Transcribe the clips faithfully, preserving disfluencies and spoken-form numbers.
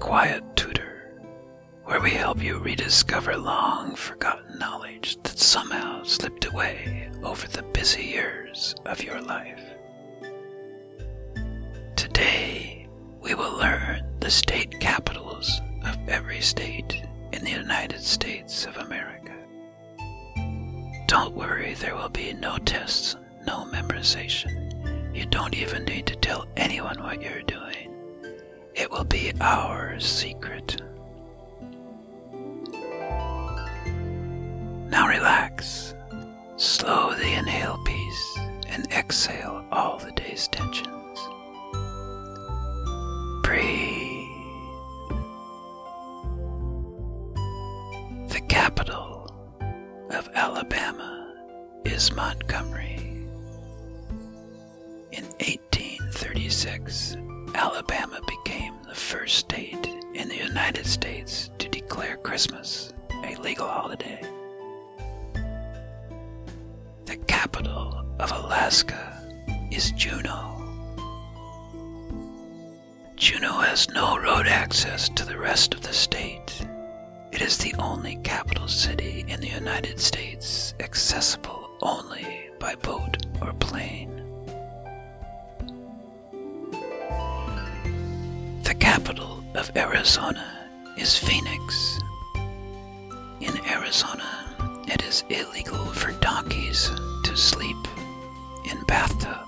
Quiet Tutor, where we help you rediscover long-forgotten knowledge that somehow slipped away over the busy years of your life. Today, we will learn the state capitals of every state in the United States of America. Don't worry, there will be no tests, no memorization. You don't even need to tell anyone what you're doing. It will be our secret. Now relax. Slow the inhale piece and exhale all the day's tensions. Breathe. The capital of Alabama is Montgomery. In eighteen thirty-six, Alabama became the first state in the United States to declare Christmas a legal holiday. The capital of Alaska is Juneau. Juneau has no road access to the rest of the state. It is the only capital city in the United States accessible only by boat or plane. The capital of Arizona is Phoenix. In Arizona, it is illegal for donkeys to sleep in bathtubs.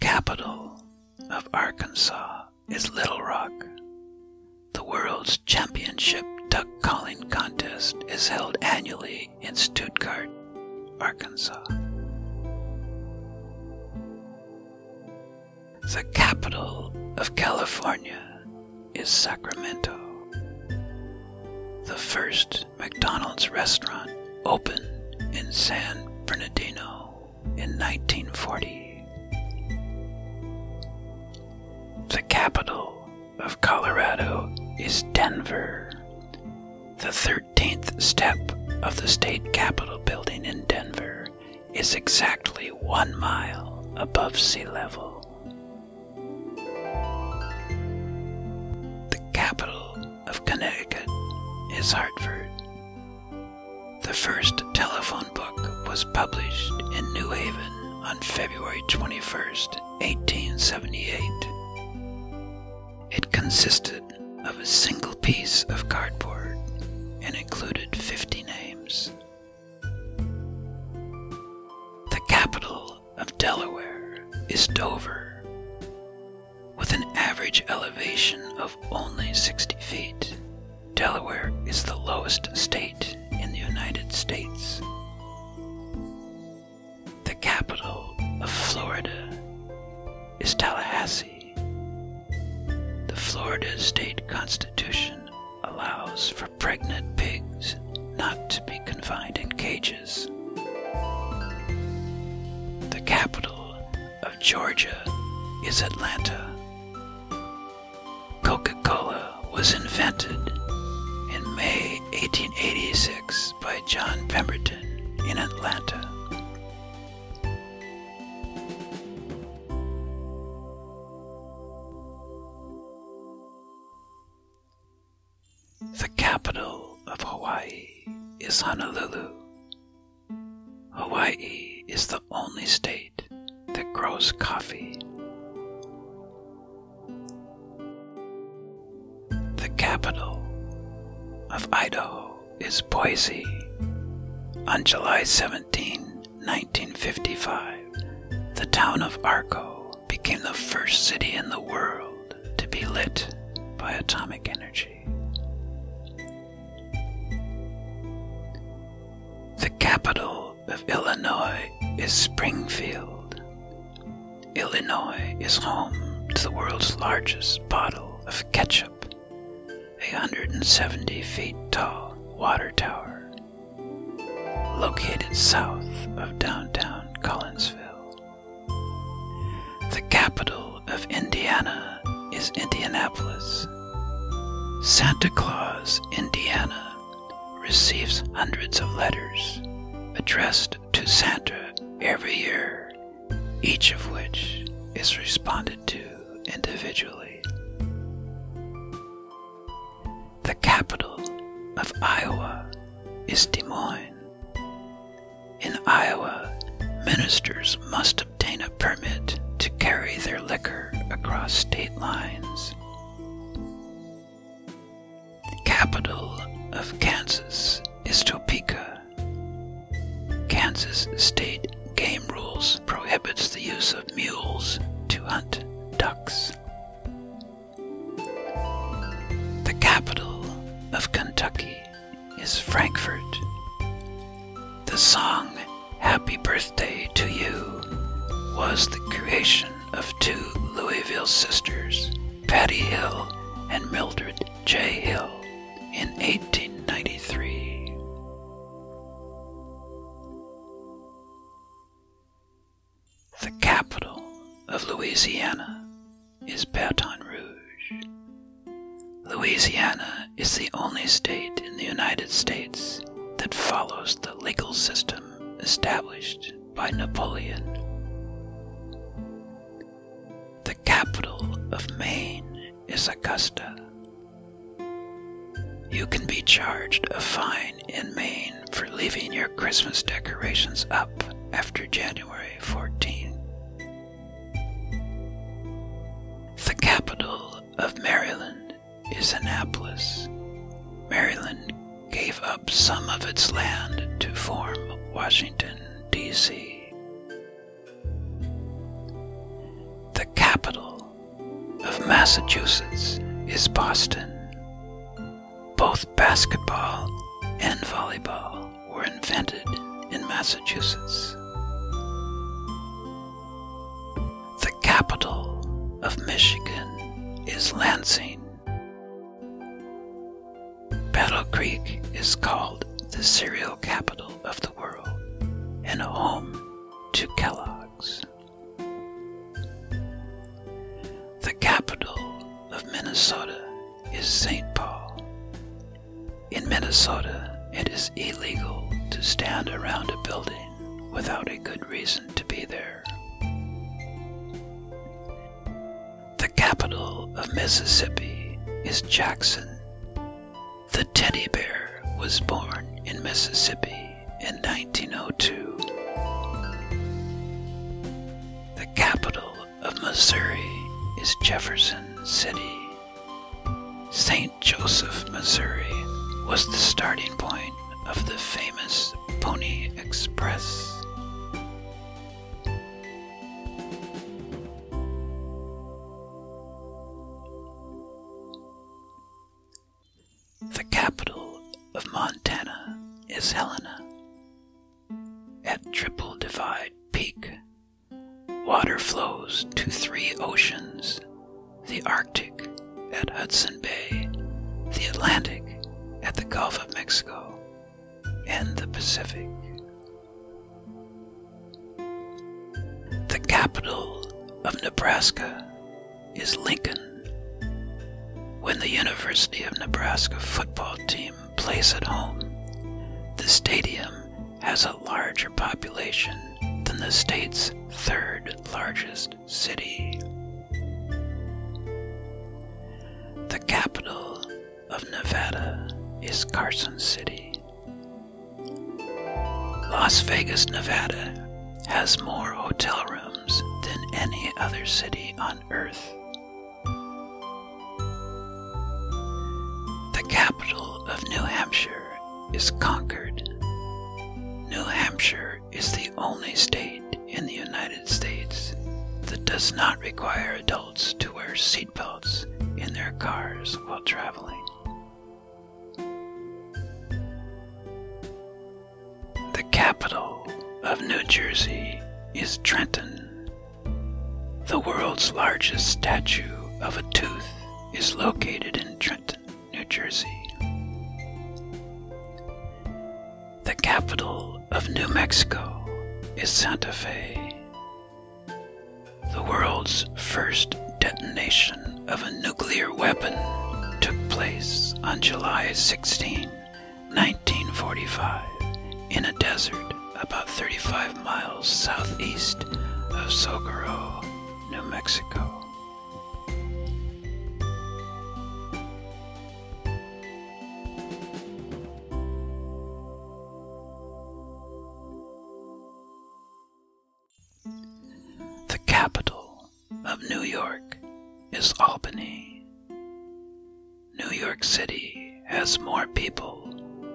Capital of Arkansas is Little Rock. The world's championship duck calling contest is held annually in Stuttgart, Arkansas. The capital of California is Sacramento. The first McDonald's restaurant opened in San Bernardino in nineteen forty. The capital of Colorado is Denver. The thirteenth step of the state capitol building in Denver is exactly one mile above sea level. The capital of Connecticut is Hartford. The first telephone book was published in New Haven on February twenty-first, eighteen seventy-eight. It consisted of a single piece of cardboard and included fifty names. The capital of Delaware is Dover. With an average elevation of only sixty feet, Delaware is the lowest state in the United States. The capital of Florida is Tallahassee. Florida's state constitution allows for pregnant pigs not to be confined in cages. The capital of Georgia is Atlanta. Coca-Cola was invented in May eighteen eighty-six by John Pemberton in Atlanta. The capital of Hawaii is Honolulu. Hawaii is the only state that grows coffee. The capital of Idaho is Boise. On July seventeenth, nineteen fifty-five, the town of Arco became the first city in the world to be lit by atomic energy. The capital of Illinois is Springfield. Illinois is home to the world's largest bottle of ketchup, a one hundred seventy feet tall water tower, located south of downtown Collinsville. The capital of Indiana is Indianapolis. Santa Claus Oz, Indiana, receives hundreds of letters addressed to Santa every year, each of which is responded to individually. The capital of Iowa is Des Moines. In Iowa, ministers must obtain a permit to carry their liquor across state lines. The capital of Kansas is Topeka. Kansas state game rules prohibits the use of mules to hunt ducks. The capital of Kentucky is Frankfort. The song "Happy Birthday to You" was the creation of two Louisville sisters, Patty Hill and Mildred J. Hill, in eighteen ninety-three. The capital of Louisiana is Baton Rouge. Louisiana is the only state in the United States that follows the legal system established by Napoleon. The capital of Maine is Augusta. You can be charged a fine in Maine for leaving your Christmas decorations up after January fourteenth. The capital of Maryland is Annapolis. Maryland gave up some of its land to form Washington, D C. The capital of Massachusetts is Boston. Both basketball and volleyball were invented in Massachusetts. The capital of Michigan is Lansing. Battle Creek is called the cereal capital of the world and home to Kellogg's. The capital of Minnesota is Saint Paul. In Minnesota, it is illegal to stand around a building without a good reason to be there. The capital of Mississippi is Jackson. The teddy bear was born in Mississippi in nineteen oh two. The capital of Missouri is Jefferson City. Saint Joseph, Missouri was the starting point of the famous Pony Express. Montana is Helena. At Triple Divide Peak, water flows to three oceans: the Arctic at Hudson Bay, the Atlantic at the Gulf of Mexico, and the Pacific. The capital of Nebraska is Lincoln. When the University of Nebraska football team plays at home, the stadium has a larger population than the state's third largest city. The capital of Nevada is Carson City. Las Vegas, Nevada has more hotel rooms than any other city on earth. The capital of New Hampshire is Concord. New Hampshire is the only state in the United States that does not require adults to wear seatbelts in their cars while traveling. The capital of New Jersey is Trenton. The world's largest statue of a tooth is located in Trenton, New Jersey. The capital of New Mexico is Santa Fe. The world's first detonation of a nuclear weapon took place on July sixteenth, nineteen forty-five, in a desert about thirty-five miles southeast of Socorro, New Mexico. The capital of New York is Albany. New York City has more people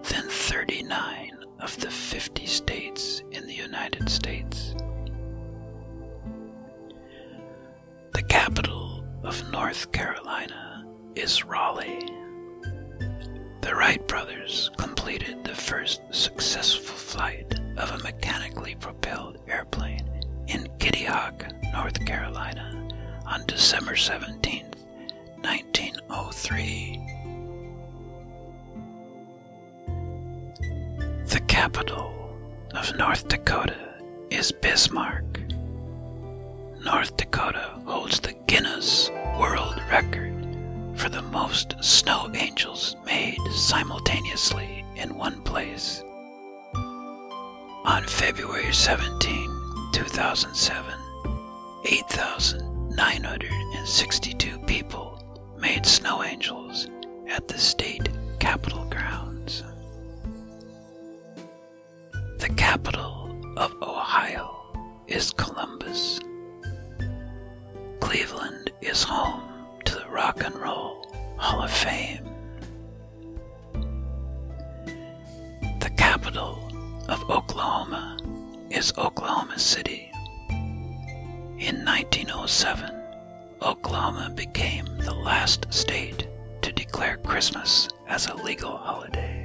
than thirty-nine of the fifty states in the United States. The capital of North Carolina is Raleigh. The Wright brothers completed the first successful flight of a mechanically propelled airplane in Kitty Hawk, North Carolina, on December seventeenth, nineteen oh three. The capital of North Dakota is Bismarck. North Dakota holds the Guinness World Record for the most snow angels made simultaneously in one place. On February seventeenth, two thousand seven, eight thousand nine hundred sixty-two people made snow angels at the state capitol grounds. The capital of Ohio is Columbus. Cleveland is home to the Rock and Roll Hall of Fame. The capital of Oklahoma is Oklahoma City. In nineteen oh seven, Oklahoma became the last state to declare Christmas as a legal holiday.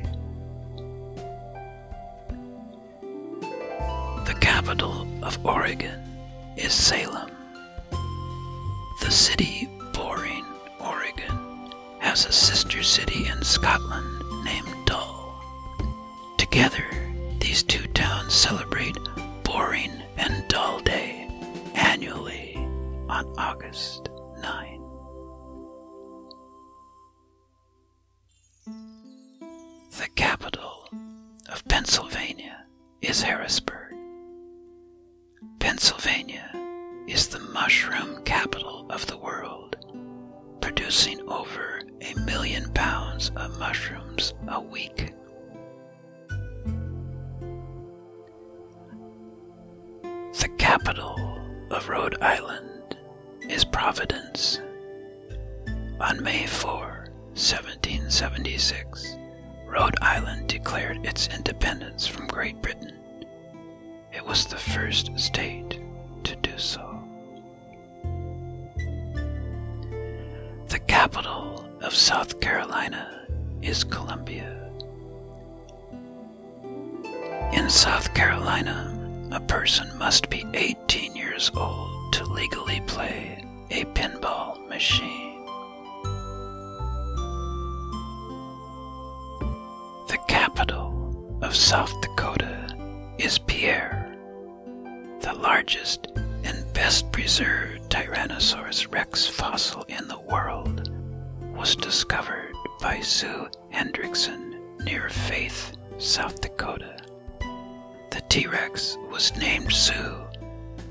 The capital of Oregon is Salem. The city Boring, Oregon, has a sister city in Scotland named Dull. Together, these two towns celebrate Boring and Dull Day annually on August ninth. The capital of Pennsylvania is Harrisburg. Pennsylvania is the mushroom capital of the world, producing over a million pounds of mushrooms a week. The capital of Rhode Island is Providence. On May fourth, seventeen seventy-six, Rhode Island declared its independence from Great Britain. It was the first state to do so. The capital of South Carolina is Columbia. In South Carolina, a person must be eighteen years old to legally play a pinball machine. The capital of South Dakota is Pierre. The largest and best preserved Tyrannosaurus rex fossil in the world was discovered by Sue Hendrickson near Faith, South Dakota. The T-Rex was named Sue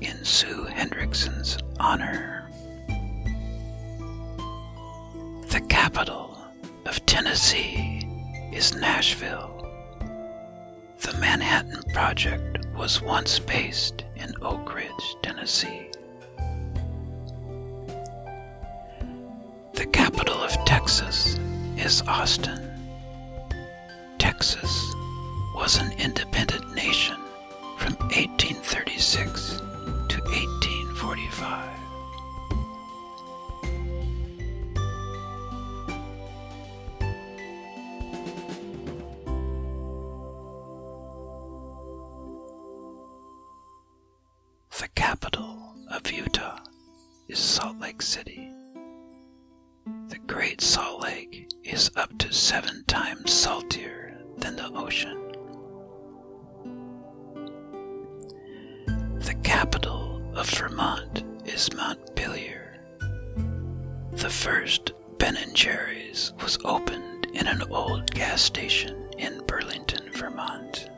in Sue Hendrickson's honor. The capital of Tennessee is Nashville. The Manhattan Project was once based in Oak Ridge, Tennessee. The capital of Texas is Austin. Texas was an independent nation from eighteen thirty-six to eighteen forty-five. The capital of Utah is Salt Lake City. The Great Salt Lake is up to seven times saltier than the ocean. The capital of Vermont is Montpelier. The first Ben and Jerry's was opened in an old gas station in Burlington, Vermont.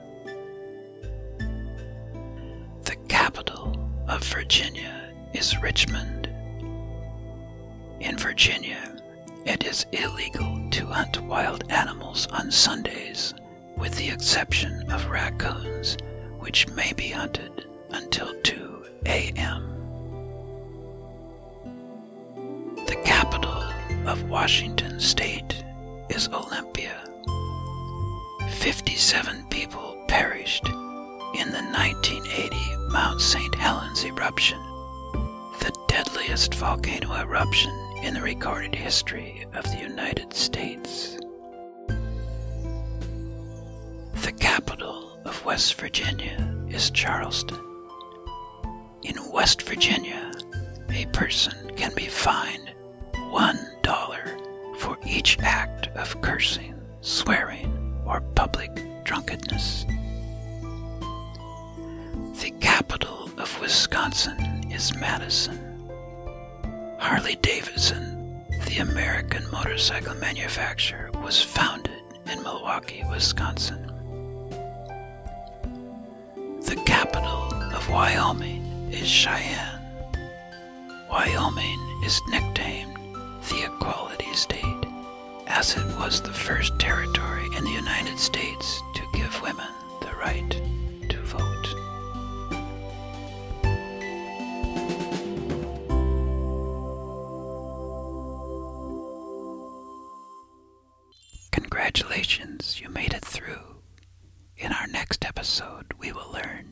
The capital of Virginia is Richmond. In Virginia, it is illegal to hunt wild animals on Sundays, with the exception of raccoons, which may be hunted until two a.m. The capital of Washington State is Olympia. Fifty-seven people perished in the nineteen eighty Mount Saint Helens eruption, the deadliest volcano eruption in the recorded history of the United States. The capital of West Virginia is Charleston. In West Virginia, a person can be fined one dollar for each act of cursing, swearing, or public drunkenness. The capital of Wisconsin is Madison. Harley-Davidson, the American motorcycle manufacturer, was founded in Milwaukee, Wisconsin. The capital of Wyoming is Cheyenne. Wyoming is nicknamed the Equality State, as it was the first territory in the United States to give women the right to vote. Congratulations, you made it through. In our next episode, we will learn